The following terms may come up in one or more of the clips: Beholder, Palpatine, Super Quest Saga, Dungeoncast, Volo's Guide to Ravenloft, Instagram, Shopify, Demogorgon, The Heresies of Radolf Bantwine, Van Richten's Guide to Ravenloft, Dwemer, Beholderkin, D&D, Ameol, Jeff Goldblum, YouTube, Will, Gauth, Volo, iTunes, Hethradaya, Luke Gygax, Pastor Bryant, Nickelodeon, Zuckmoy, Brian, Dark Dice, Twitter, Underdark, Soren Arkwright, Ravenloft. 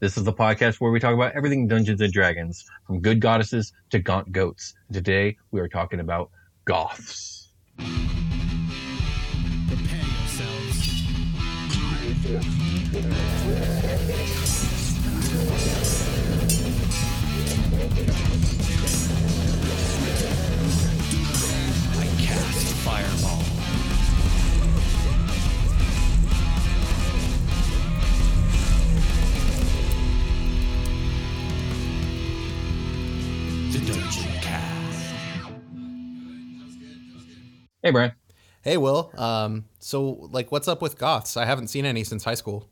This is the podcast where we talk about everything Dungeons & Dragons, from good goddesses to gaunt goats. Today, we are talking about Gauths. Prepare yourselves. I cast Fireball. Hey, Brian. Hey, Will. So, what's up with Goths? I haven't seen any since high school.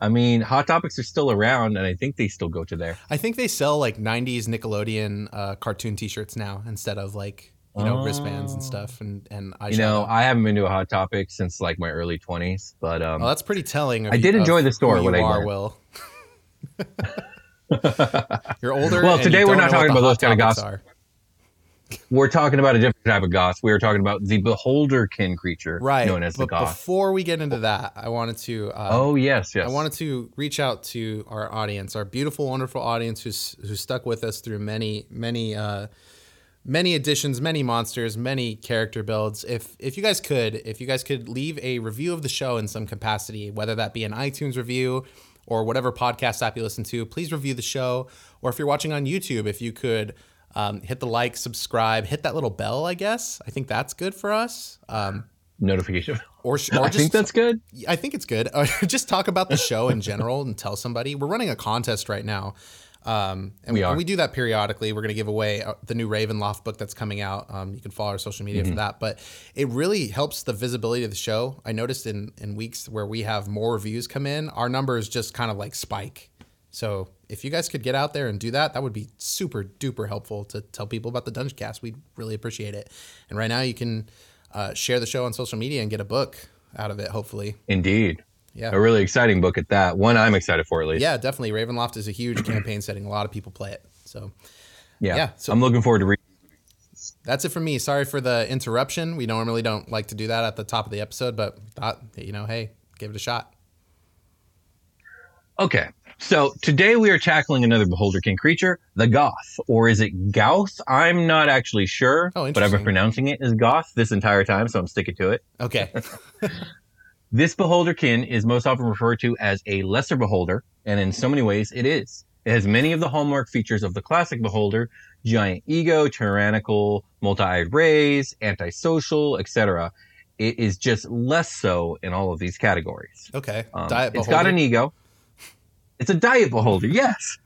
I mean, Hot Topics are still around, and I think they still go to there. I think they sell, 90s Nickelodeon cartoon T-shirts now instead of, wristbands and stuff. And eyeshadow. I haven't been to a Hot Topic since, my early 20s. But well, that's pretty telling. I did enjoy the store when I went. Will. You're older. Well, today we're not talking about those kind of Goths. We're talking about a different type of Gauth. We were talking about the Beholderkin creature, right, known as the Gauth. Before we get into that, I wanted to I wanted to reach out to our audience, our beautiful, wonderful audience who stuck with us through many editions, many monsters, many character builds. If you guys could leave a review of the show in some capacity, whether that be an iTunes review or whatever podcast app you listen to, please review the show. Or if you're watching on YouTube, if you could hit the like, subscribe, hit that little bell, I guess. I think that's good for us. Notification. Or just, I think that's good. I think it's good. Just talk about the show in general and tell somebody. We're running a contest right now. And we do that periodically. We're going to give away the new Ravenloft book that's coming out. You can follow our social media for that. But it really helps the visibility of the show. I noticed in weeks where we have more reviews come in, our numbers just kind of spike. So if you guys could get out there and do that, that would be super duper helpful to tell people about the Dungeoncast. We'd really appreciate it. And right now you can share the show on social media and get a book out of it, hopefully. Indeed. Yeah. A really exciting book at that. One I'm excited for, at least. Yeah, definitely. Ravenloft is a huge campaign setting. A lot of people play it. So, yeah. So I'm looking forward to reading. That's it for me. Sorry for the interruption. We normally don't like to do that at the top of the episode, but thought, hey, give it a shot. Okay. So today we are tackling another Beholderkin creature, the Gauth, or is it Gauth? I'm not actually sure, but I've been pronouncing it as Gauth this entire time, so I'm sticking to it. Okay. This Beholderkin is most often referred to as a lesser Beholder, and in so many ways it is. It has many of the hallmark features of the classic Beholder: giant ego, tyrannical, multi-eyed rays, antisocial, etc. It is just less so in all of these categories. Okay. It's got an ego. It's a diet beholder, yes.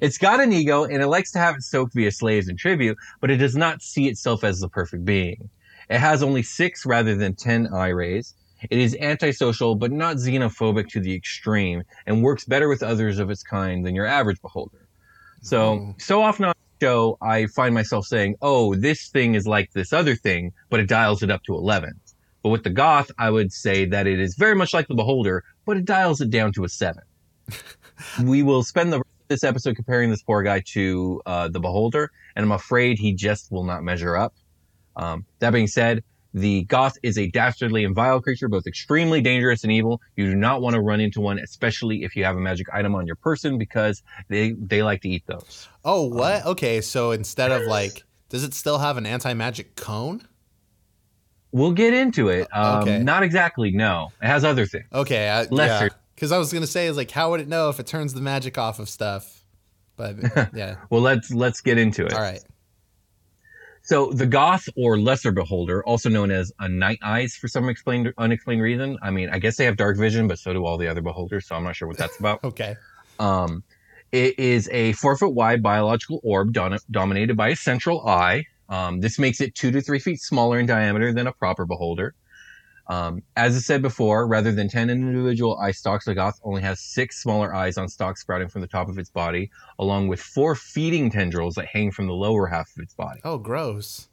It's got an ego, and it likes to have it soaked via slaves and tribute, but it does not see itself as the perfect being. It has only 6 rather than 10 eye rays. It is antisocial, but not xenophobic to the extreme, and works better with others of its kind than your average beholder. So often on the show, I find myself saying, this thing is like this other thing, but it dials it up to 11. But with the Gauth, I would say that it is very much like the beholder, but it dials it down to a 7. We will spend the rest this episode comparing this poor guy to the Beholder, and I'm afraid he just will not measure up. That being said, the Gauth is a dastardly and vile creature, both extremely dangerous and evil. You do not want to run into one, especially if you have a magic item on your person, because they like to eat those. Oh, what? Okay, so instead of like, does it still have an anti-magic cone? We'll get into it. Okay. Not exactly, no. It has other things. Okay, lesser. Because I was going to say, is like, how would it know if it turns the magic off of stuff? But yeah. Well, let's get into it. All right. So the Gauth, or Lesser Beholder, also known as a Night Eyes for some unexplained reason. I mean, I guess they have dark vision, but so do all the other Beholders, so I'm not sure what that's about. Okay. It is a 4-foot-wide biological orb dominated by a central eye. This makes it 2 to 3 feet smaller in diameter than a proper Beholder. As I said before, rather than 10 individual eye stalks, the Gauth only has 6 smaller eyes on stalks sprouting from the top of its body, along with 4 feeding tendrils that hang from the lower half of its body. Oh, gross.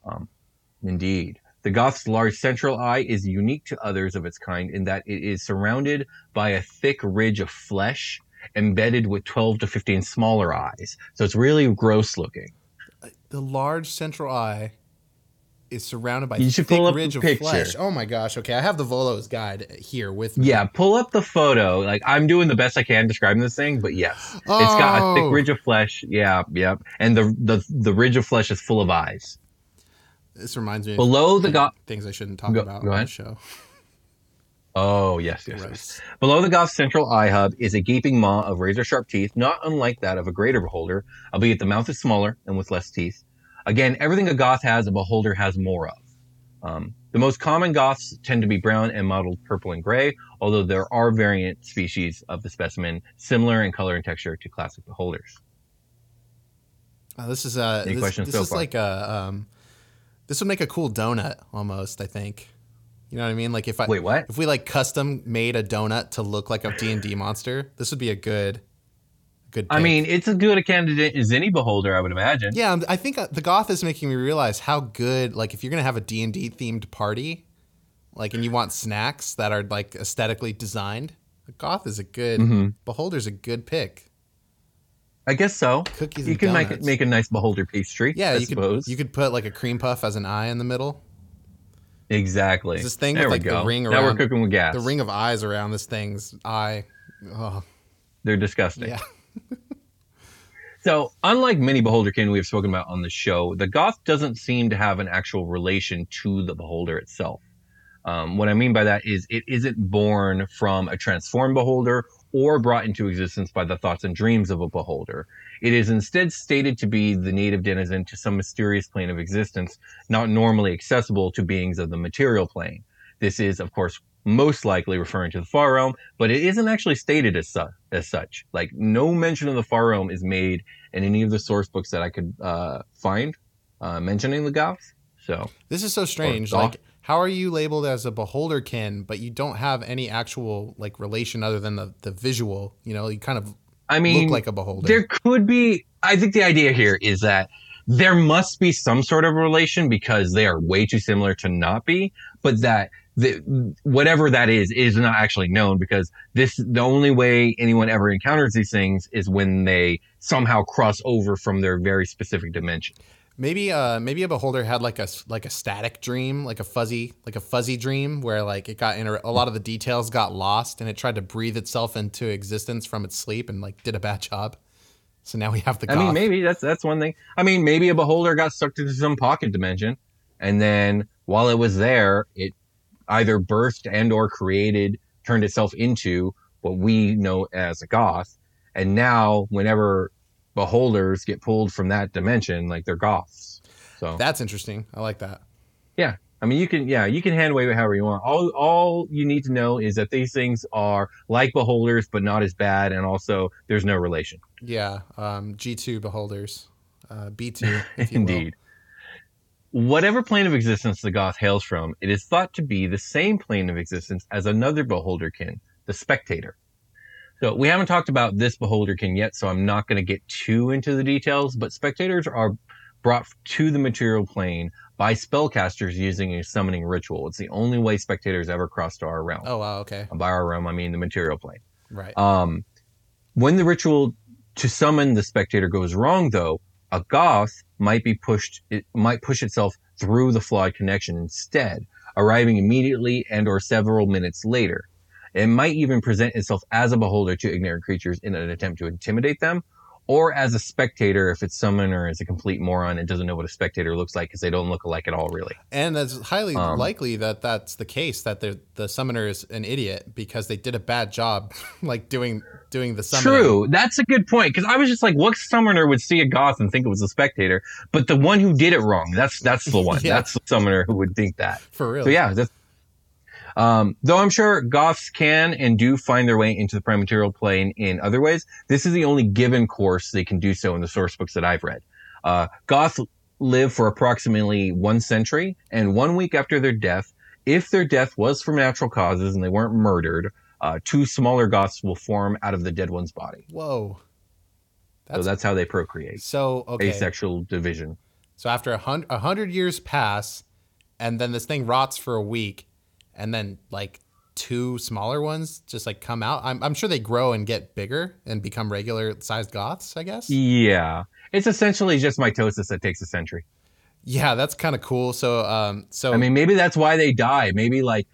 Indeed. The Gauth's large central eye is unique to others of its kind in that it is surrounded by a thick ridge of flesh embedded with 12 to 15 smaller eyes. So it's really gross looking. The large central eye is surrounded by a thick ridge of flesh. Oh my gosh. Okay, I have the Volo's Guide here with me. Yeah, pull up the photo. Like, I'm doing the best I can describing this thing, but yes. Oh. It's got a thick ridge of flesh. Yeah, yep. Yeah. And the ridge of flesh is full of eyes. This reminds me of things I shouldn't talk about on the show. Oh, yes. Below the Gauth's central eye hub is a gaping maw of razor-sharp teeth, not unlike that of a greater Beholder, albeit the mouth is smaller and with less teeth. Again, everything a Gauth has, a Beholder has more of. The most common Gauths tend to be brown and mottled purple and gray, although there are variant species of the specimen similar in color and texture to classic Beholders. This is this would make a cool donut almost, I think. You know what I mean? Like if we like custom made a donut to look like a D&D monster, this would be a good pick. I mean, it's as good a candidate as any Beholder, I would imagine. Yeah, I think the Gauth is making me realize how good, like if you're going to have a D&D themed party, like, and you want snacks that are like aesthetically designed, the Gauth is a good, Beholder's a good pick. I guess so. Cookies and donuts. You can make a nice Beholder pastry, yeah, I suppose. You could put like a cream puff as an eye in the middle. Exactly. It's this thing there with like the ring around. Now we're cooking with gas. The ring of eyes around this thing's eye. Oh. They're disgusting. Yeah. So, unlike many Beholderkin we have spoken about on the show, the Gauth doesn't seem to have an actual relation to the Beholder itself. What I mean by that is it isn't born from a transformed Beholder or brought into existence by the thoughts and dreams of a Beholder. It is instead stated to be the native denizen to some mysterious plane of existence, not normally accessible to beings of the material plane. This is, of course, most likely referring to the Far Realm, but it isn't actually stated as such. Like, no mention of the Far Realm is made in any of the source books that I could find mentioning the Gauth. So this is so strange. Like, how are you labeled as a Beholderkin, but you don't have any actual like relation other than the visual? You know, you kind of look like a Beholder. There could be. I think the idea here is that there must be some sort of relation because they are way too similar to not be, but that whatever that is not actually known because the only way anyone ever encounters these things is when they somehow cross over from their very specific dimension. Maybe a Beholder had like a static dream, like a fuzzy dream where like it got a lot of the details got lost and it tried to breathe itself into existence from its sleep and like did a bad job. So now we have the Gauth. I mean, maybe that's one thing. I mean, maybe a Beholder got sucked into some pocket dimension and then while it was there, it either birthed and or turned itself into what we know as a Gauth. And now whenever Beholders get pulled from that dimension, like they're Gauths. So that's interesting. I like that. Yeah, I mean, you can hand wave it however you want. All you need to know is that these things are like Beholders, but not as bad, and also there's no relation. Yeah, G2 Beholders, B2. If you Indeed. Will. Whatever plane of existence the Gauth hails from, it is thought to be the same plane of existence as another Beholderkin, the Spectator. So we haven't talked about this Beholderkin yet, so I'm not going to get too into the details, but spectators are brought to the material plane by spellcasters using a summoning ritual. It's the only way spectators ever crossed our realm. Oh, wow, okay. And by our realm, I mean the material plane. Right. When the ritual To summon the spectator goes wrong, though, a Gauth might be pushed, it might push itself through the flawed connection instead, arriving immediately and or several minutes later. It might even present itself as a beholder to ignorant creatures in an attempt to intimidate them, or as a spectator if its summoner is a complete moron and doesn't know what a spectator looks like because they don't look alike at all, really. And it's highly likely that that's the case, that the summoner is an idiot because they did a bad job like doing the summoning. True. That's a good point, because I was just like, what summoner would see a Gauth and think it was a spectator? But the one who did it wrong, that's the one. Yeah. That's the summoner who would think that. For real. So yeah, that's... though I'm sure Gauths can and do find their way into the primordial plane in other ways, this is the only given course they can do so in the source books that I've read. Gauths live for approximately 1 century, and 1 week after their death, if their death was from natural causes and they weren't murdered, 2 smaller Gauths will form out of the dead one's body. Whoa. So that's how they procreate. So, okay. Asexual division. So after 100 years pass, and then this thing rots for a week, and then like 2 smaller ones just like come out. I'm sure they grow and get bigger and become regular sized Gauths, I guess. Yeah. It's essentially just mitosis that takes a century. Yeah, that's kind of cool. So I mean, maybe that's why they die. Maybe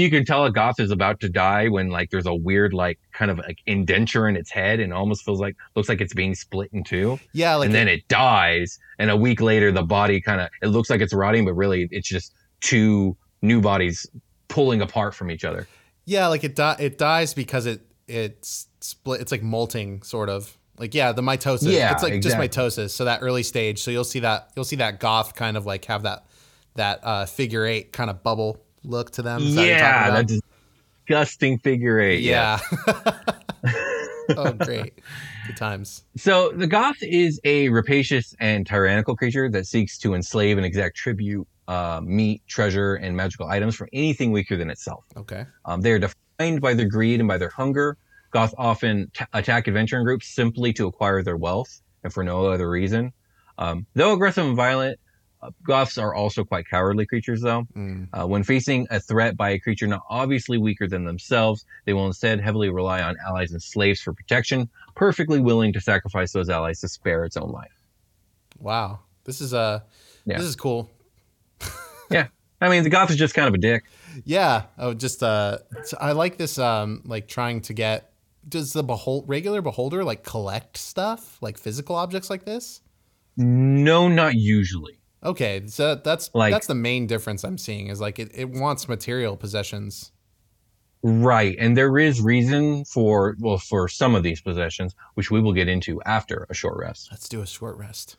you can tell a Gauth is about to die when like there's a weird like kind of like indenture in its head and almost looks like it's being split in 2. Yeah, like, and then it dies, and a week later the body it looks like it's rotting, but really it's just 2 new bodies pulling apart from each other. Yeah, like it dies because it's split. It's like molting, sort of. Like, yeah, the mitosis. Yeah, it's like exactly. Just mitosis. So that early stage. So you'll see that Gauth kind of like have that figure 8 kind of bubble look to them. Is yeah, that disgusting figure 8. Yeah. Oh, great. Good times. So the Gauth is a rapacious and tyrannical creature that seeks to enslave and exact tribute, meat, treasure, and magical items from anything weaker than itself. Okay. They are defined by their greed and by their hunger. Gauth often attack adventuring groups simply to acquire their wealth and for no other reason. Though aggressive and violent, Gauths are also quite cowardly creatures, though. When facing a threat by a creature not obviously weaker than themselves, they will instead heavily rely on allies and slaves for protection, perfectly willing to sacrifice those allies to spare its own life. Wow. This is cool. Yeah. I mean, the Gauth is just kind of a dick. Yeah. Oh, just, I like this, like trying to get, does the regular beholder like collect stuff, like physical objects like this? No, not usually. Okay. So that's the main difference I'm seeing is like, it wants material possessions. Right. And there is reason for some of these possessions, which we will get into after a short rest. Let's do a short rest.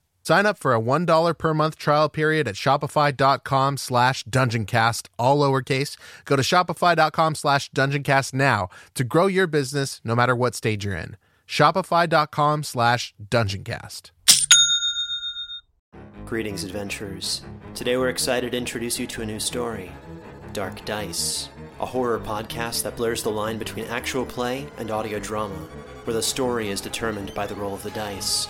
Sign up for a $1 per month trial period at shopify.com/dungeoncast, all lowercase. Go to shopify.com/dungeoncast now to grow your business no matter what stage you're in. Shopify.com/dungeoncast. Greetings, adventurers. Today we're excited to introduce you to a new story. Dark Dice, a horror podcast that blurs the line between actual play and audio drama, where the story is determined by the roll of the dice.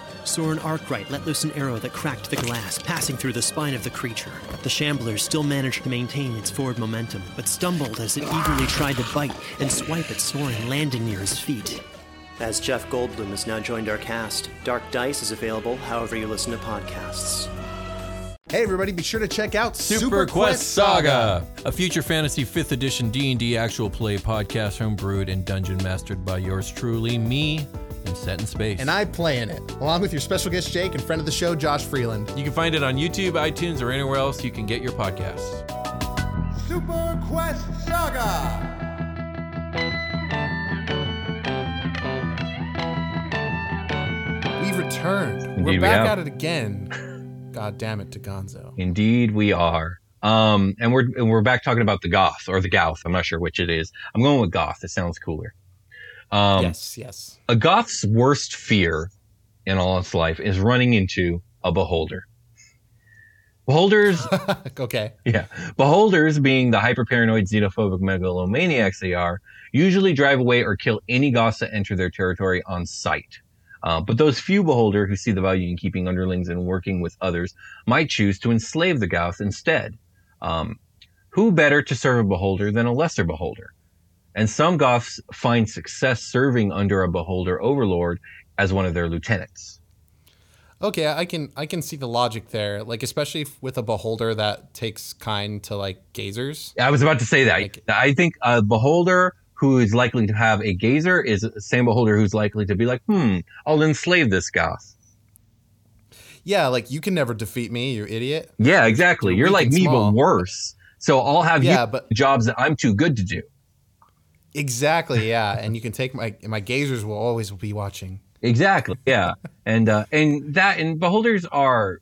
Soren Arkwright let loose an arrow that cracked the glass, passing through the spine of the creature. The shambler still managed to maintain its forward momentum, but stumbled as it eagerly tried to bite and swipe at Soren, landing near his feet. As Jeff Goldblum has now joined our cast, Dark Dice is available however you listen to podcasts. Hey everybody, be sure to check out Super Quest Saga, a future fantasy 5th edition D&D actual play podcast homebrewed and dungeon mastered by yours truly, me, and set in space. And I play in it, along with your special guest Jake and friend of the show, Josh Freeland. You can find it on YouTube, iTunes, or anywhere else you can get your podcasts. Super Quest Saga! We returned. Indeed, we're back at it again. God damn it to Gonzo. Indeed we are. And we're back talking about the Gauth or the Gauth. I'm not sure which it is. I'm going with Gauth. It sounds cooler. Yes. A Goth's worst fear in all its life is running into a Beholder. Beholders. Okay. Yeah. Beholders, being the hyper-paranoid xenophobic megalomaniacs they are, usually drive away or kill any Goths that enter their territory on sight. But those few Beholder who see the value in keeping underlings and working with others might choose to enslave the Gauth instead. Who better to serve a Beholder than a lesser Beholder? And some Goths find success serving under a Beholder overlord as one of their lieutenants. Okay, I can see the logic there, like especially with a Beholder that takes kind to like gazers. I was about to say that. Like, I think a Beholder who is likely to have a gazer is the same Beholder who's likely to be like, I'll enslave this Goth. Yeah, like, you can never defeat me, you idiot. Yeah, exactly. You're like me, small, but worse. So I'll have jobs that I'm too good to do. Exactly, yeah. And you can take my gazers will always be watching. Exactly, yeah. And Beholders are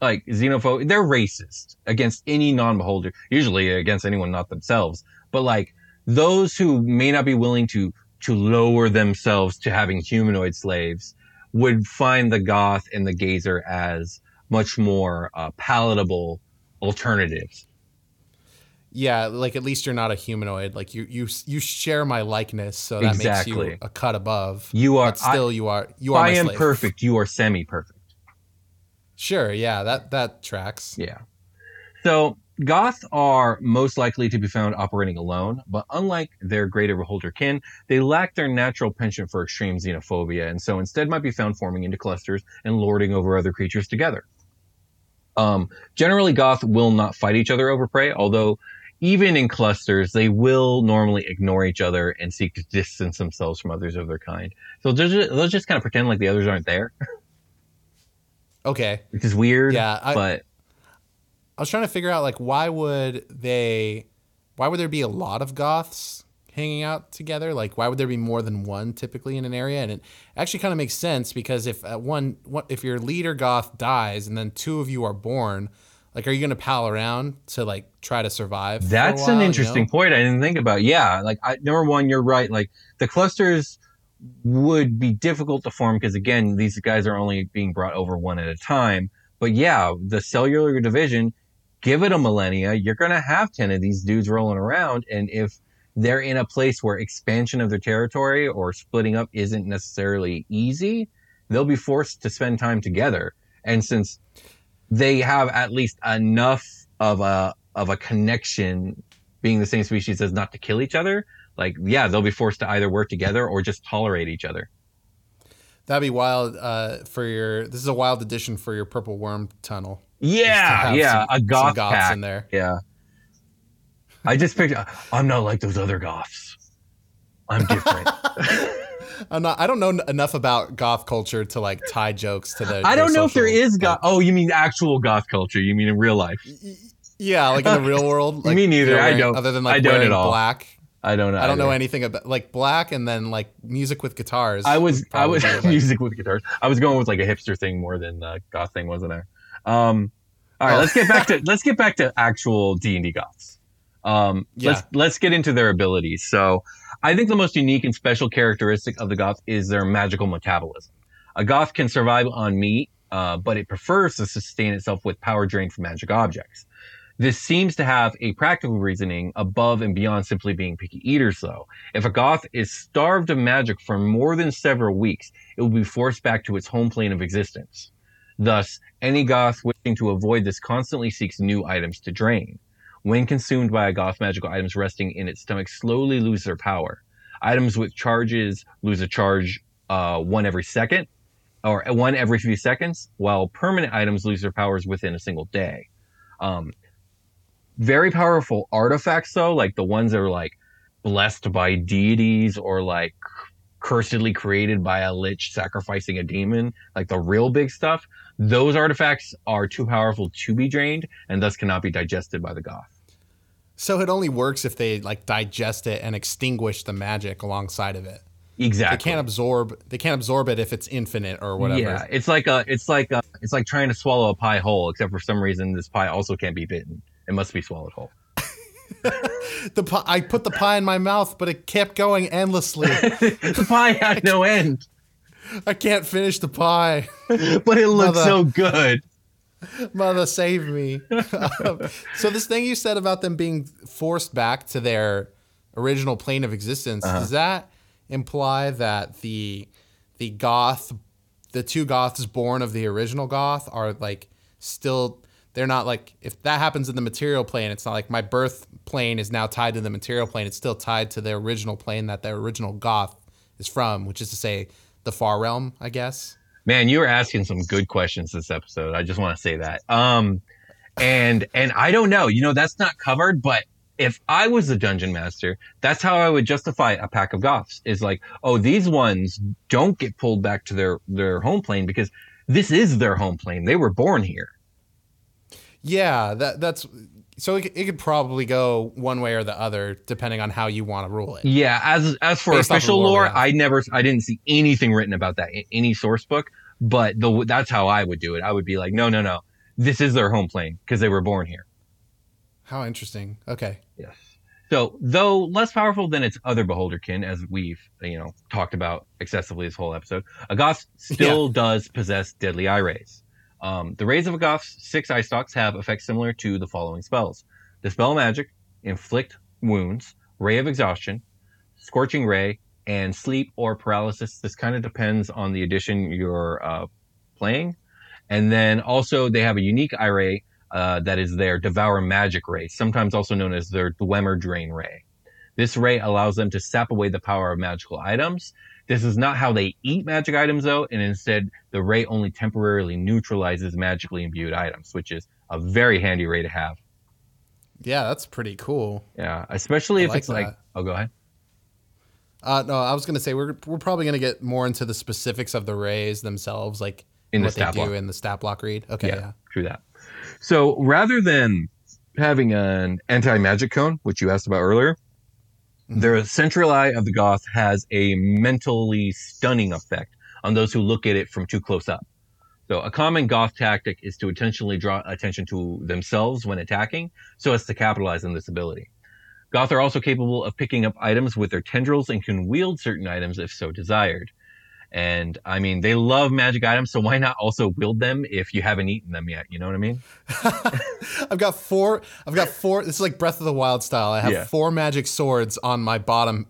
like xenophobic. They're racist against any non-Beholder, usually against anyone not themselves. But like, those who may not be willing to lower themselves to having humanoid slaves would find the Goth and the gazer as much more palatable alternatives. Yeah, like at least you're not a humanoid. Like you share my likeness, so that makes you a cut above. You are, but still you are. I am perfect. You are semi-perfect. Sure. Yeah, that tracks. Yeah. So Goth are most likely to be found operating alone, but unlike their greater Beholder kin, they lack their natural penchant for extreme xenophobia, and so instead might be found forming into clusters and lording over other creatures together. Generally, Goth will not fight each other over prey, although even in clusters, they will normally ignore each other and seek to distance themselves from others of their kind. So they'll just kind of pretend like the others aren't there. Okay. Which is weird, yeah, but I was trying to figure out, like, why would there be a lot of Goths hanging out together? Like, why would there be more than one typically in an area? And it actually kind of makes sense, because if your leader Goth dies and then 2 of you are born, like, are you going to pal around to like try to survive? That's an interesting point I didn't think about. Yeah, like, number one, you're right. Like, the clusters would be difficult to form because, again, these guys are only being brought over one at a time. But yeah, the cellular division. Give it a millennia, you're going to have 10 of these dudes rolling around. And if they're in a place where expansion of their territory or splitting up isn't necessarily easy, they'll be forced to spend time together. And since they have at least enough of a connection, being the same species, as not to kill each other, like, yeah, they'll be forced to either work together or just tolerate each other. That'd be wild this is a wild addition for your purple worm tunnel. Yeah, a Goth pack in there. Yeah, I just picture. I'm not like those other Goths. I'm different. I'm not. I don't know enough about Goth culture to like tie jokes to the. I don't know if there is Goth. Oh, you mean actual Goth culture? You mean in real life? Yeah, like in the real world. Like, me neither. I don't. Other than like wearing black. I don't know. I don't know anything about like black and then like music with guitars. I was music with guitars. I was going with like a hipster thing more than goth thing, wasn't there? All right, let's get back to actual D&D goths. Let's get into their abilities. So, I think the most unique and special characteristic of the goth is their magical metabolism. A goth can survive on meat, but it prefers to sustain itself with power drained from magic objects. This seems to have a practical reasoning above and beyond simply being picky eaters, though. If a goth is starved of magic for more than several weeks, it will be forced back to its home plane of existence. Thus, any goth wishing to avoid this constantly seeks new items to drain. When consumed by a goth, magical items resting in its stomach slowly lose their power. Items with charges lose a charge one every few seconds, while permanent items lose their powers within a single day. Very powerful artifacts, though, like the ones that are like blessed by deities or like cursedly created by a lich sacrificing a demon, like the real big stuff, those artifacts are too powerful to be drained and thus cannot be digested by the goth. So it only works if they like digest it and extinguish the magic alongside of it. Exactly. They can't absorb it if it's infinite or whatever. Yeah, it's like trying to swallow a pie whole, except for some reason this pie also can't be bitten. It must be swallowed whole. I put the pie in my mouth, but it kept going endlessly. The pie had no end. I can't finish the pie. But it looked so good. Mother, save me. So this thing you said about them being forced back to their original plane of existence, does that imply that the two goths born of the original goth are like still... They're not like, if that happens in the material plane, it's not like my birth plane is now tied to the material plane. It's still tied to the original plane that the original goth is from, which is to say the far realm, I guess. Man, you were asking some good questions this episode. I just want to say that. And I don't know, that's not covered, but if I was the dungeon master, that's how I would justify a pack of goths is like, oh, these ones don't get pulled back to their home plane because this is their home plane. They were born here. Yeah, that's so it could probably go one way or the other depending on how you want to rule it. Yeah, as for based official lore, I didn't see anything written about that in any source book, but that's how I would do it. I would be like, no, this is their home plane because they were born here. How interesting. Okay. Yes. So, though less powerful than its other beholderkin, as we've talked about excessively this whole episode, a goth still does possess deadly eye rays. The rays of a goth's six eye stalks have effects similar to the following spells. Dispel magic, inflict wounds, ray of exhaustion, scorching ray, and sleep or paralysis. This kind of depends on the edition you're playing. And then also they have a unique eye ray that is their devour magic ray, sometimes also known as their Dwemer drain ray. This ray allows them to sap away the power of magical items. This is not how they eat magic items, though, and instead the ray only temporarily neutralizes magically imbued items, which is a very handy ray to have. Yeah, that's pretty cool. Yeah, especially if it's like... Oh, go ahead. No, I was going to say we're probably going to get more into the specifics of the rays themselves, like what they do in the stat block read. Okay, yeah. True that. So rather than having an anti-magic cone, which you asked about earlier, the central eye of the goth has a mentally stunning effect on those who look at it from too close up. So a common goth tactic is to intentionally draw attention to themselves when attacking so as to capitalize on this ability. Goth are also capable of picking up items with their tendrils and can wield certain items if so desired. And I mean, they love magic items, so why not also wield them if you haven't eaten them yet? You know what I mean? I've got four. This is like Breath of the Wild style. I have four magic swords on my bottom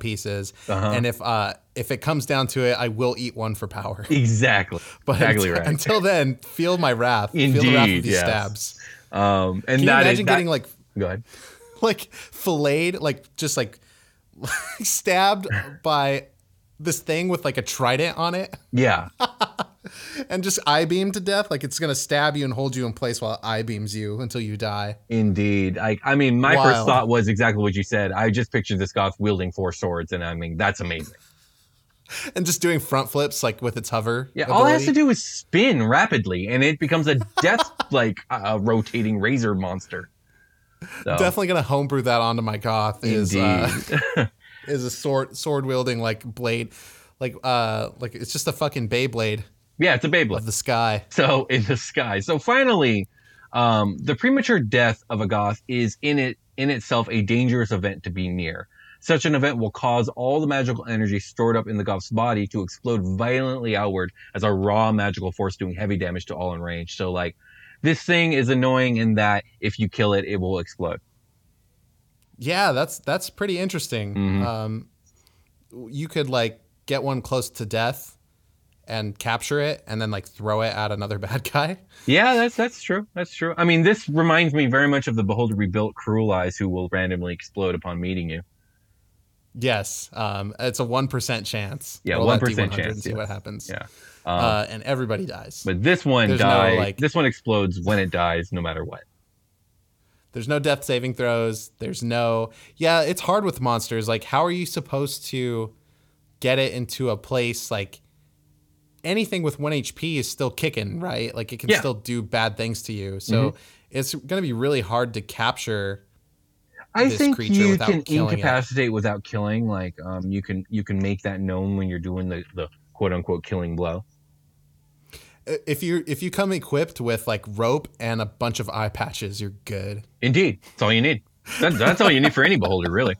pieces, and if it comes down to it, I will eat one for power. Exactly. But until then, feel my wrath. Indeed, feel the wrath of these stabs. And can you imagine getting like, go ahead, like filleted, like just like stabbed by this thing with like a trident on it. Yeah. And just I-beam to death. Like it's going to stab you and hold you in place while it I-beams you until you die. Indeed. I mean, my first thought was exactly what you said. I just pictured this goth wielding four swords and I mean, that's amazing. And just doing front flips like with its hover. Yeah. Ability. All it has to do is spin rapidly and it becomes a death, like a rotating razor monster. So. Definitely going to homebrew that onto my goth. Is is a sword wielding like blade, like it's just a fucking Beyblade. Yeah, it's a Beyblade of the sky. So in the sky. So finally, the premature death of a goth is in itself a dangerous event to be near. Such an event will cause all the magical energy stored up in the goth's body to explode violently outward as a raw magical force, doing heavy damage to all in range. So like, this thing is annoying in that if you kill it, it will explode. Yeah, that's pretty interesting. Mm-hmm. You could like get one close to death and capture it and then like throw it at another bad guy. Yeah, that's true. That's true. I mean, this reminds me very much of the Beholder Rebuilt Cruel Eyes, who will randomly explode upon meeting you. Yes, it's a 1% chance. Yeah, 1% chance. See what happens. Yeah, and everybody dies. But this one dies. No, this one explodes when it dies, no matter what. There's no death saving throws. There's no. Yeah, it's hard with monsters. Like, how are you supposed to get it into a place? Like, anything with 1 HP is still kicking, right? Like, it can still do bad things to you. So it's going to be really hard to capture. I think you can incapacitate without killing. Like, you can make that known when you're doing the quote unquote killing blow. If you come equipped with like rope and a bunch of eye patches, you're good. Indeed, that's all you need. That's all you need for any beholder, really.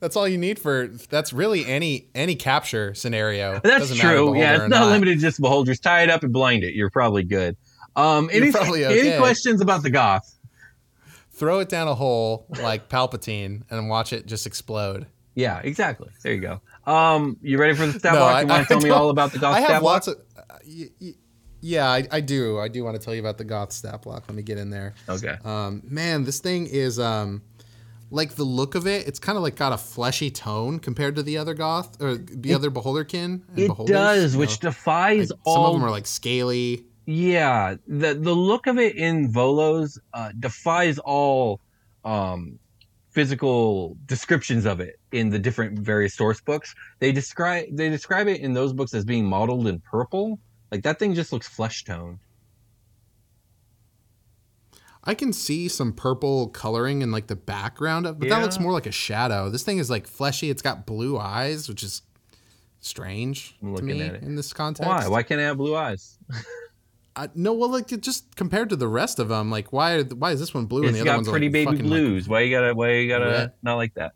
That's really any capture scenario. That's true. Yeah, it's not limited to just beholders. Tie it up and blind it. You're probably good. Any questions about the goth? Throw it down a hole like Palpatine and watch it just explode. Yeah, exactly. There you go. You ready for the stat block? You want to tell me all about the goth stat block? I do. I do want to tell you about the goth stat block. Let me get in there. Okay. Man, this thing is like the look of it. It's kind of like got a fleshy tone compared to the other goth or the other beholderkin. It does, which defies all. Some of them are like scaly. Yeah, the look of it in Volo's defies all physical descriptions of it in the different various source books. They describe it in those books as being modeled in purple. Like, that thing just looks flesh toned. I can see some purple coloring in like the background of, but that looks more like a shadow. This thing is like fleshy. It's got blue eyes, which is strange to me in this context. Why? Why can't it have blue eyes? No, well, like, it just compared to the rest of them, like, why is this one blue and the other one's like fucking... It's got pretty baby blues. Why you gotta not like that?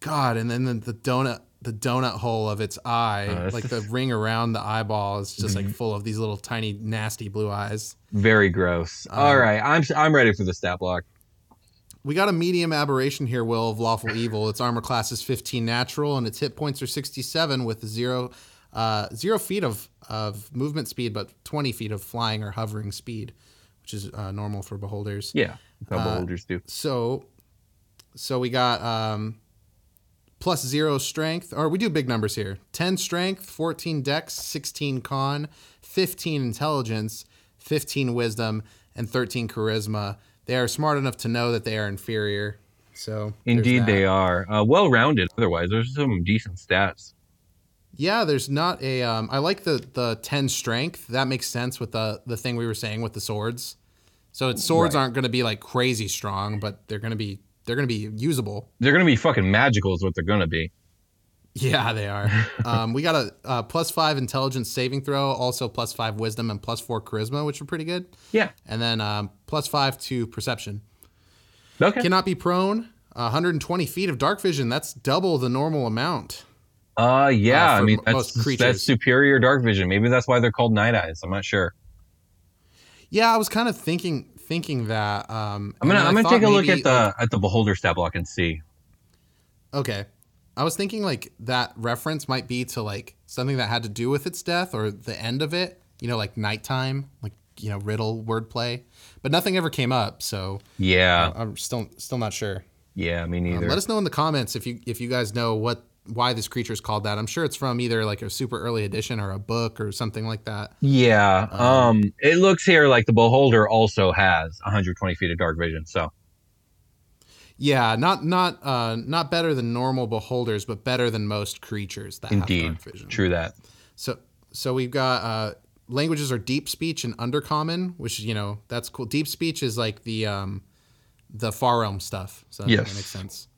God, and then the donut hole of its eye, the ring around the eyeball is just like full of these little tiny nasty blue eyes. Very gross. All right, I'm ready for the stat block. We got a medium aberration here, Will, of Lawful Evil. Its armor class is 15 natural, and its hit points are 67 with 0 feet of movement speed, but 20 feet of flying or hovering speed, which is normal for beholders. Yeah, that's how beholders do. So we got plus 0 strength, or we do big numbers here. 10 strength, 14 dex, 16 con, 15 intelligence, 15 wisdom, and 13 charisma. They are smart enough to know that they are inferior. So indeed they are. Well-rounded otherwise. There's some decent stats. Yeah, there's not a. I like the 10 strength. That makes sense with the thing we were saying with the swords. So its swords aren't going to be like crazy strong, but they're going to be usable. They're going to be fucking magical, is what they're going to be. Yeah, they are. We got a plus 5 intelligence saving throw, also plus 5 wisdom and plus 4 charisma, which are pretty good. Yeah, and then plus 5 to perception. Okay. Cannot be prone. 120 feet of dark vision. That's double the normal amount. I mean, that's superior dark vision. Maybe that's why they're called night eyes. I'm not sure. Yeah, I was kind of thinking that. I'm gonna take a look at the beholder stat block and see. Okay, I was thinking like that reference might be to like something that had to do with its death or the end of it. You know, like nighttime, like, you know, riddle wordplay. But nothing ever came up, so yeah, I'm still not sure. Yeah, me neither. Let us know in the comments if you guys know why this creature is called that. I'm sure it's from either like a super early edition or a book or something like that. Yeah. It looks here like the beholder also has 120 feet of dark vision. So yeah, not better than normal beholders, but better than most creatures that have dark vision. True that. So we've got languages are deep speech and undercommon, which, you know, that's cool. Deep speech is like the far realm stuff. So yes, that makes sense.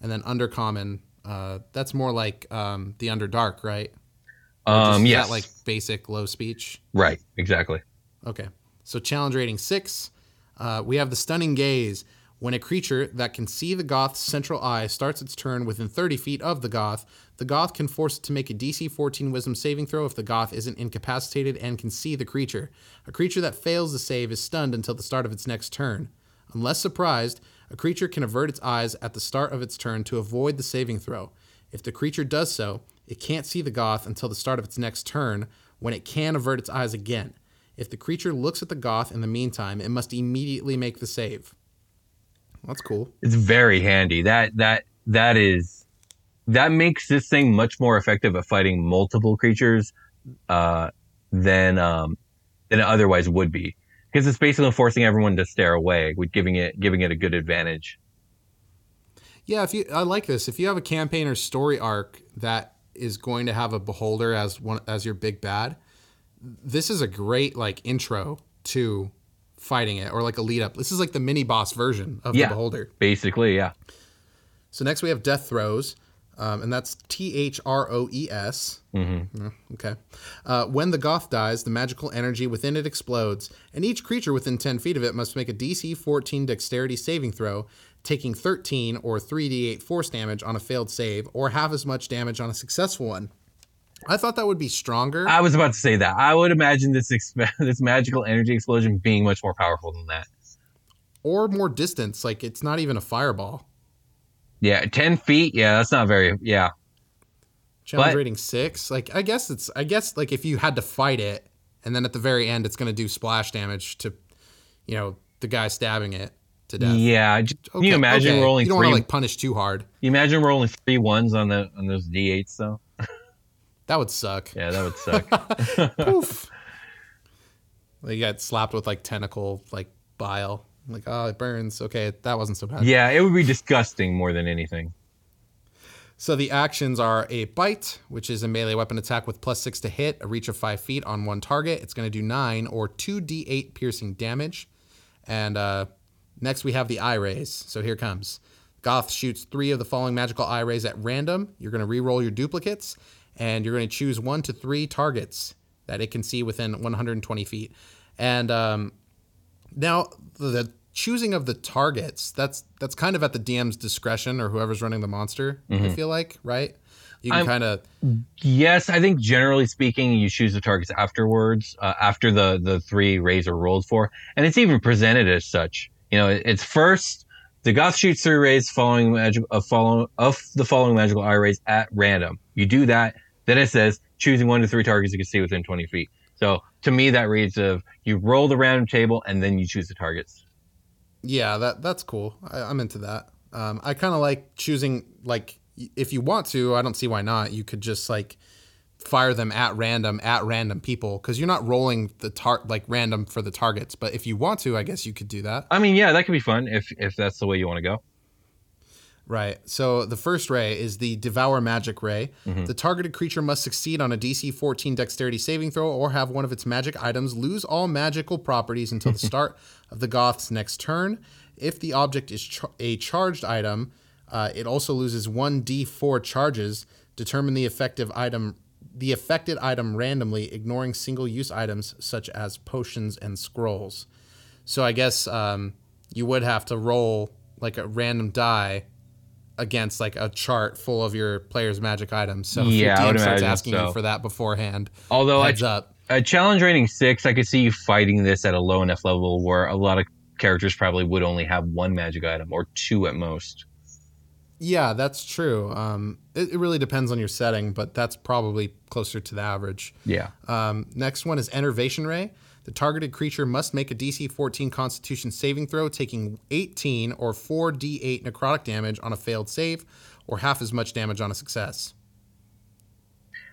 And then undercommon, that's more like the Underdark, right? Yes. That like basic low speech. Right, exactly. Okay. So challenge rating 6. We have the stunning gaze. When a creature that can see the Goth's central eye starts its turn within 30 feet of the Goth can force it to make a DC 14 Wisdom saving throw if the Goth isn't incapacitated and can see the creature. A creature that fails the save is stunned until the start of its next turn. Unless surprised, a creature can avert its eyes at the start of its turn to avoid the saving throw. If the creature does so, it can't see the Goth until the start of its next turn, when it can avert its eyes again. If the creature looks at the Goth in the meantime, it must immediately make the save. That's cool. It's very handy. That makes this thing much more effective at fighting multiple creatures than it otherwise would be, because it's basically forcing everyone to stare away, with giving it a good advantage. Yeah, I like this. If you have a campaign or story arc that is going to have a Beholder as your big bad, this is a great like intro to fighting it, or like a lead up. This is like the mini boss version of the Beholder. Basically, yeah. So next we have death throws, and that's THROES. Mm-hmm. Okay. When the Goth dies, the magical energy within it explodes, and each creature within 10 feet of it must make a DC 14 dexterity saving throw, taking 13 or 3d8 force damage on a failed save, or half as much damage on a successful one. I thought that would be stronger. I was about to say that. I would imagine this magical energy explosion being much more powerful than that. Or more distance. Like, it's not even a fireball. Yeah, 10 feet. Yeah, that's not very... Yeah. Challenge rating 6. Like, I guess, like, if you had to fight it, and then at the very end, it's going to do splash damage to, you know, the guy stabbing it to death. Yeah. Can you imagine rolling three... You don't want to, like, punish too hard. You imagine rolling 3 ones on those D8s, though? That would suck. Yeah, that would suck. Poof. Like, you got slapped with, like, tentacle, like, bile. Like, oh, it burns. Okay, that wasn't so bad. Yeah, it would be disgusting more than anything. So the actions are a bite, which is a melee weapon attack with +6 to hit, a reach of 5 feet on one target. It's going to do 9 or 2d8 piercing damage. And next we have the eye rays. So here comes. Goth shoots 3 of the following magical eye rays at random. You're going to reroll your duplicates. And you're going to choose 1 to 3 targets that it can see within 120 feet. And now the choosing of the targets, that's kind of at the DM's discretion or whoever's running the monster, I feel like, right? You can kind of... Yes, I think generally speaking, you choose the targets afterwards, after the 3 rays are rolled for. And it's even presented as such. You know, it's first, the Goth shoots 3 rays following the magical eye rays at random. You do that. Then it says, choosing 1 to 3 targets you can see within 20 feet. So to me, that reads of you roll the random table and then you choose the targets. Yeah, that's cool. I'm into that. I kind of like choosing, like, if you want to, I don't see why not. You could just, like, fire them at random people, because you're not rolling the random for the targets. But if you want to, I guess you could do that. I mean, yeah, that could be fun if that's the way you want to go. Right. So the first ray is the Devour Magic Ray. Mm-hmm. The targeted creature must succeed on a DC 14 dexterity saving throw or have one of its magic items lose all magical properties until the start of the Goth's next turn. If the object is a charged item, it also loses 1d4 charges. Determine the affected item randomly, ignoring single-use items such as potions and scrolls. So I guess you would have to roll like a random die against like a chart full of your player's magic items. So yeah, your DM starts asking you for that beforehand. Although a challenge rating 6, I could see you fighting this at a low enough level where a lot of characters probably would only have 1 magic item or 2 at most. Yeah, that's true. It really depends on your setting, but that's probably closer to the average. Yeah. Next one is Enervation Ray. The targeted creature must make a DC 14 Constitution saving throw, taking 18 or 4d8 necrotic damage on a failed save, or half as much damage on a success.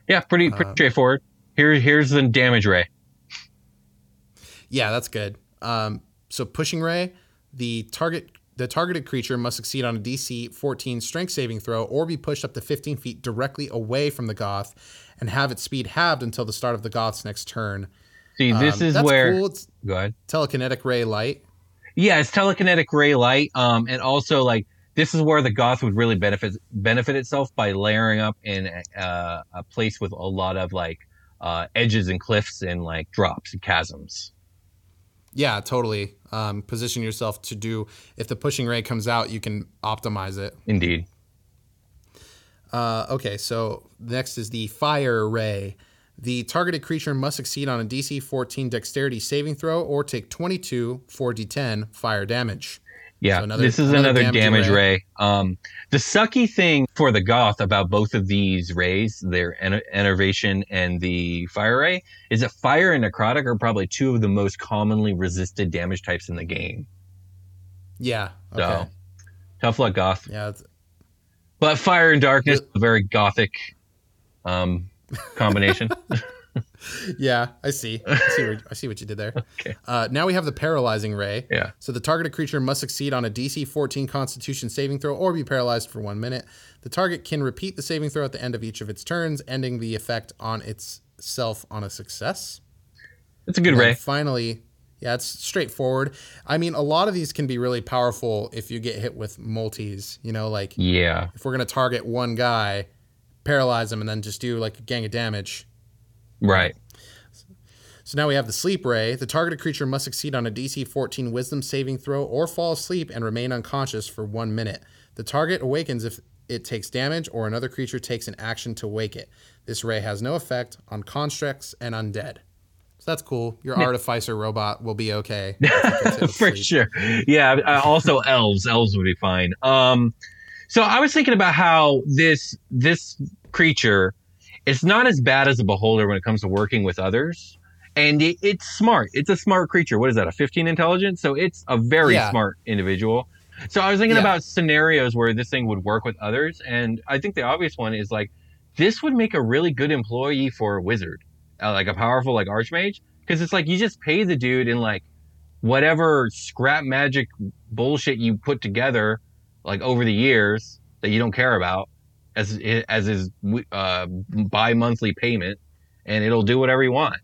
Yeah, pretty straightforward. Here's the damage ray. Yeah, that's good. So pushing ray, the targeted creature must succeed on a DC 14 strength saving throw or be pushed up to 15 feet directly away from the Goth and have its speed halved until the start of the Goth's next turn. See, this is where... Cool. Go ahead. Telekinetic ray light. Yeah, it's telekinetic ray light. And also, like, this is where the Gauth would really benefit itself by layering up in a place with a lot of, like, edges and cliffs and, like, drops and chasms. Yeah, totally. Position yourself to do... If the pushing ray comes out, you can optimize it. Indeed. Okay, so next is the fire ray. The targeted creature must succeed on a DC 14 dexterity saving throw or take 22 4d10 fire damage. Yeah, so this is another damage ray. The sucky thing for the Gauth about both of these rays, their enervation and the fire ray, is that fire and necrotic are probably two of the most commonly resisted damage types in the game. Yeah, okay. So, tough luck, Gauth. Yeah. But fire and darkness, a very Gothic combination. Yeah, I see what you did there. Okay. Now we have the paralyzing ray. Yeah. So the targeted creature must succeed on a DC 14 Constitution saving throw or be paralyzed for 1 minute. The target can repeat the saving throw at the end of each of its turns, ending the effect on itself on a success. It's a good ray. Finally, yeah, it's straightforward. I mean, a lot of these can be really powerful if you get hit with multis. You know, like, yeah, if we're gonna target one guy, paralyze him, and then just do like a gang of damage. Right. So now we have the sleep ray. The targeted creature must succeed on a DC 14 wisdom saving throw or fall asleep and remain unconscious for 1 minute. The target awakens if it takes damage or another creature takes an action to wake it. This ray has no effect on constructs and undead. So that's cool. Your artificer robot will be okay. For sure. Yeah. Also elves. Elves would be fine. So I was thinking about how this creature... It's not as bad as a beholder when it comes to working with others. And it's smart. It's a smart creature. What is that, a 15 intelligence? So it's a very smart individual. So I was thinking about scenarios where this thing would work with others. And I think the obvious one is, like, this would make a really good employee for a wizard, like a powerful, like, archmage. Because it's like you just pay the dude in, like, whatever scrap magic bullshit you put together, like, over the years that you don't care about, as his bi-monthly payment, and it'll do whatever you want.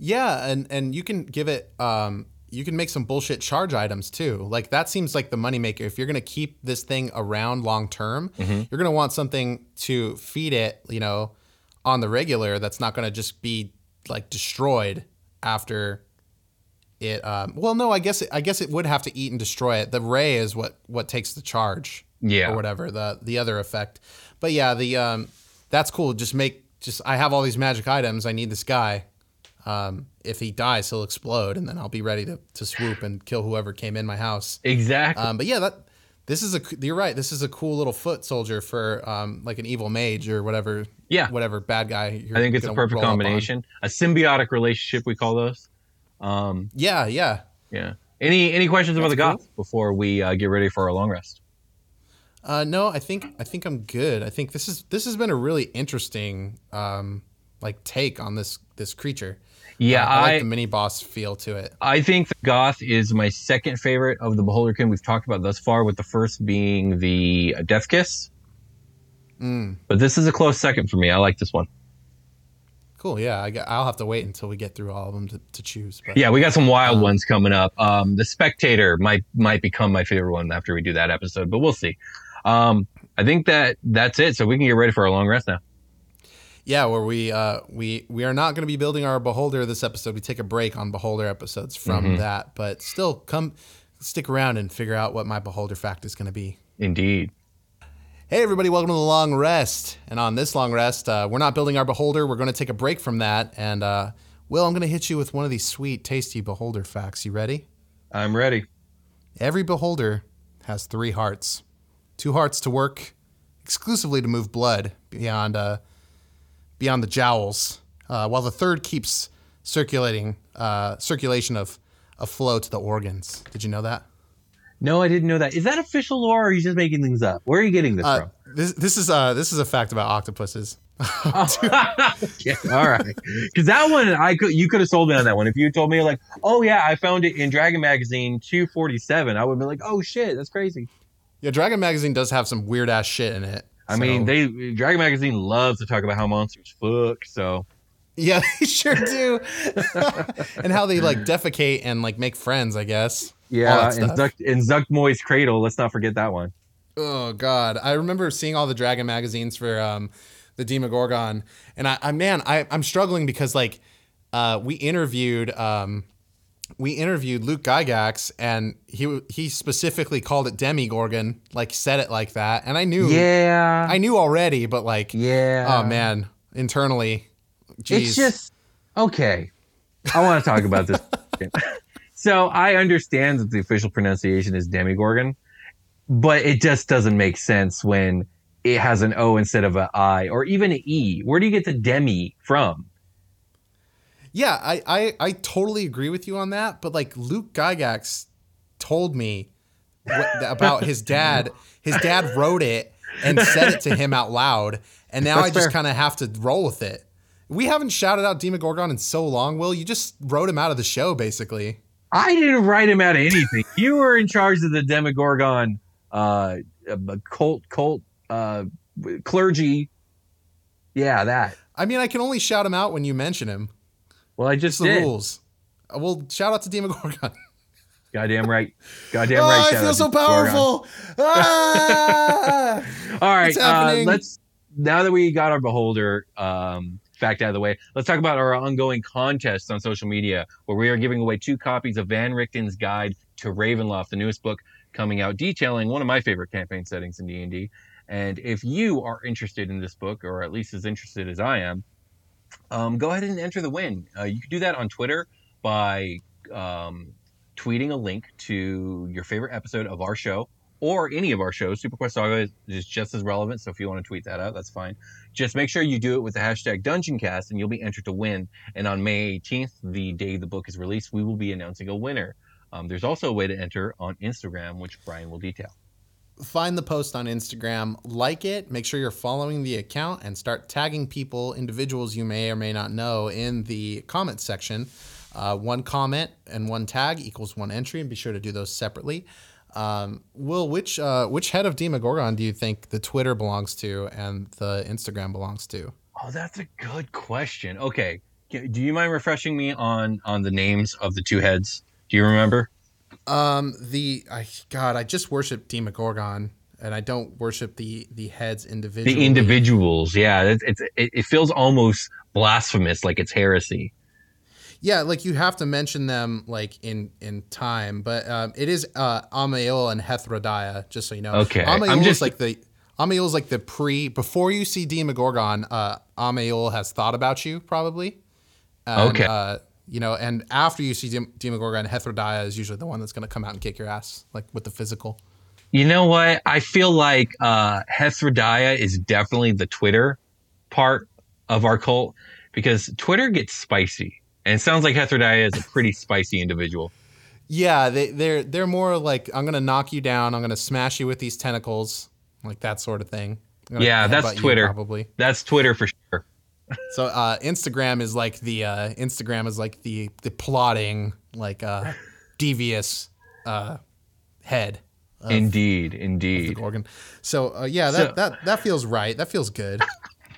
Yeah, and you can give it you can make some bullshit charge items too. Like, that seems like the moneymaker. If you're going to keep this thing around long term, you're going to want something to feed it, you know, on the regular that's not going to just be, like, destroyed after it well, no, I guess it would have to eat and destroy it. The ray is what takes the charge. Yeah, or whatever the other effect, but yeah, the that's cool. Just I have all these magic items. I need this guy. If he dies, he'll explode, and then I'll be ready to swoop and kill whoever came in my house. Exactly. But yeah, you're right. This is a cool little foot soldier for like an evil mage or whatever. Yeah, whatever bad guy. I think it's a perfect combination. A symbiotic relationship, we call those. Yeah. Any questions about the Gauth before we get ready for our long rest? No, I think I'm good. I think this has been a really interesting like take on this creature. Yeah, I like the mini boss feel to it. I think the Gauth is my second favorite of the Beholderkin we've talked about thus far, with the first being the Death Kiss. But this is a close second for me. I like this one. Cool. Yeah, I'll have to wait until we get through all of them to choose. But, yeah, we got some wild ones coming up. The Spectator might become my favorite one after we do that episode, but we'll see. I think that's it. So we can get ready for our long rest now. Yeah, where we are not going to be building our Beholder this episode. We take a break on Beholder episodes from that, but still stick around and figure out what my Beholder fact is going to be. Indeed. Hey everybody, welcome to the long rest. And on this long rest, we're not building our Beholder. We're going to take a break from that. And Will, I'm going to hit you with one of these sweet, tasty Beholder facts. You ready? I'm ready. Every Beholder has 3 hearts. 2 hearts to work exclusively to move blood beyond the jowls, while the third keeps circulation of a flow to the organs. Did you know that? No, I didn't know that. Is that official lore, or are you just making things up? Where are you getting this from? This is a fact about octopuses. Okay. All right, because that one you could have sold me on that one. If you told me, like, oh yeah, I found it in Dragon Magazine 247, I would have been like, oh shit, that's crazy. Yeah, Dragon Magazine does have some weird ass shit in it. I mean, Dragon Magazine loves to talk about how monsters fuck. So Yeah, they sure do. And how they like defecate and like make friends, I guess. Yeah, and Zuckmoy's Cradle. Let's not forget that one. Oh, God. I remember seeing all the Dragon magazines for the Demogorgon. And I'm struggling because like we interviewed Luke Gygax, and he specifically called it Demigorgon, like said it like that. And I knew already, but like, yeah. Oh, man, internally. Geez. It's just, okay, I want to talk about this. So I understand that the official pronunciation is Demigorgon, but it just doesn't make sense when it has an O instead of an I or even an E. Where do you get the demi from? Yeah, I totally agree with you on that. But like Luke Gygax told me about his dad. His dad wrote it and said it to him out loud. And now I just kind of have to roll with it. We haven't shouted out Demogorgon in so long, Will. You just wrote him out of the show, basically. I didn't write him out of anything. You were in charge of the Demogorgon cult clergy. Yeah, that. I mean, I can only shout him out when you mention him. Well, I just did. The rules. Well, shout out to Demogorgon. Goddamn right. Goddamn right. I feel so powerful. Ah! All right. Let's. Now that we got our Beholder fact out of the way, let's talk about our ongoing contest on social media where we are giving away 2 copies of Van Richten's Guide to Ravenloft, the newest book coming out detailing one of my favorite campaign settings in D&D. And if you are interested in this book, or at least as interested as I am, go ahead and enter the win. You can do that on Twitter by tweeting a link to your favorite episode of our show. Or any of our shows. Super Quest Saga is just as relevant, so if you want to tweet that out, that's fine. Just make sure you do it with the hashtag Dungeoncast, and you'll be entered to win. And on May 18th, the day the book is released, we will be announcing a winner. There's also a way to enter on Instagram, which Brian will detail. Find the post on Instagram, like it, make sure you're following the account, and start tagging people, individuals you may or may not know, in the comment section. One comment and one tag equals one entry, and be sure to do those separately. Will, which head of Demogorgon do you think the Twitter belongs to and the Instagram belongs to? Oh, that's a good question. Okay. Do you mind refreshing me on the names of the 2 heads? Do you remember? I just worship Demogorgon and I don't worship the heads individually. The individuals. Yeah. It feels almost blasphemous. Like it's heresy. Yeah, like you have to mention them like in time, but it is Ameol and Hethradaya, just so you know. Okay, Ameol's like the before you see Demogorgon, Ameol has thought about you probably. And, okay. You know, and after you see Demogorgon, Hethradaya is usually the one that's going to come out and kick your ass, like with the physical. You know what? I feel like Hethradaya is definitely the Twitter part of our cult because Twitter gets spicy. And it sounds like Hethradaya is a pretty spicy individual. Yeah, they're more like, I'm going to knock you down. I'm going to smash you with these tentacles, like that sort of thing. Yeah, that's Twitter. Probably. That's Twitter for sure. So Instagram is like the plotting, like devious head. Indeed. Of the organ. So yeah, that feels right. That feels good.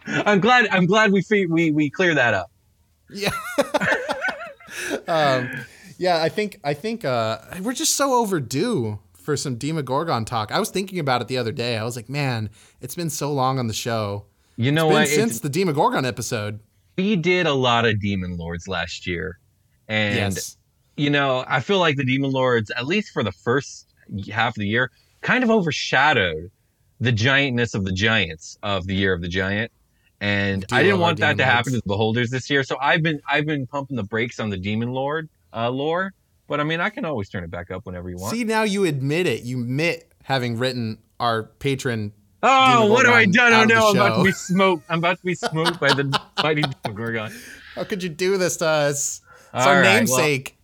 I'm glad we clear that up. Yeah. Yeah, I think we're just so overdue for some Demogorgon talk. I was thinking about it the other day. I was like, man, it's been so long on the show. You know what? Since the Demogorgon episode. We did a lot of Demon Lords last year. And, You know, I feel like the Demon Lords, at least for the first half of the year, kind of overshadowed the giantness of the giants of the Year of the Giant. And I didn't want that to happen to the Beholders this year, so I've been pumping the brakes on the Demon Lord lore. But I mean, I can always turn it back up whenever you want. See, now you admit it. You admit having written our patron. Oh, what have I done? Oh no, I'm about to be smoked. I'm about to be smoked by the mighty Demogorgon. How could you do this to us? It's our namesake.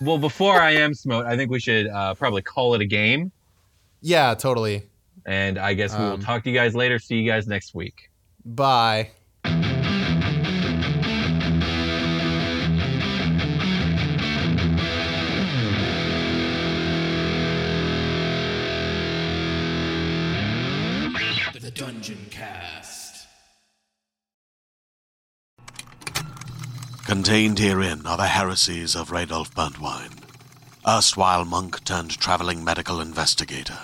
Well, before I am smoked, I think we should probably call it a game. Yeah, totally. And I guess we will talk to you guys later. See you guys next week. Bye. The Dungeon Cast. Contained herein are the heresies of Radolf Bantwine, erstwhile monk-turned-traveling medical investigator.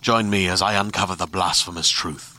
Join me as I uncover the blasphemous truth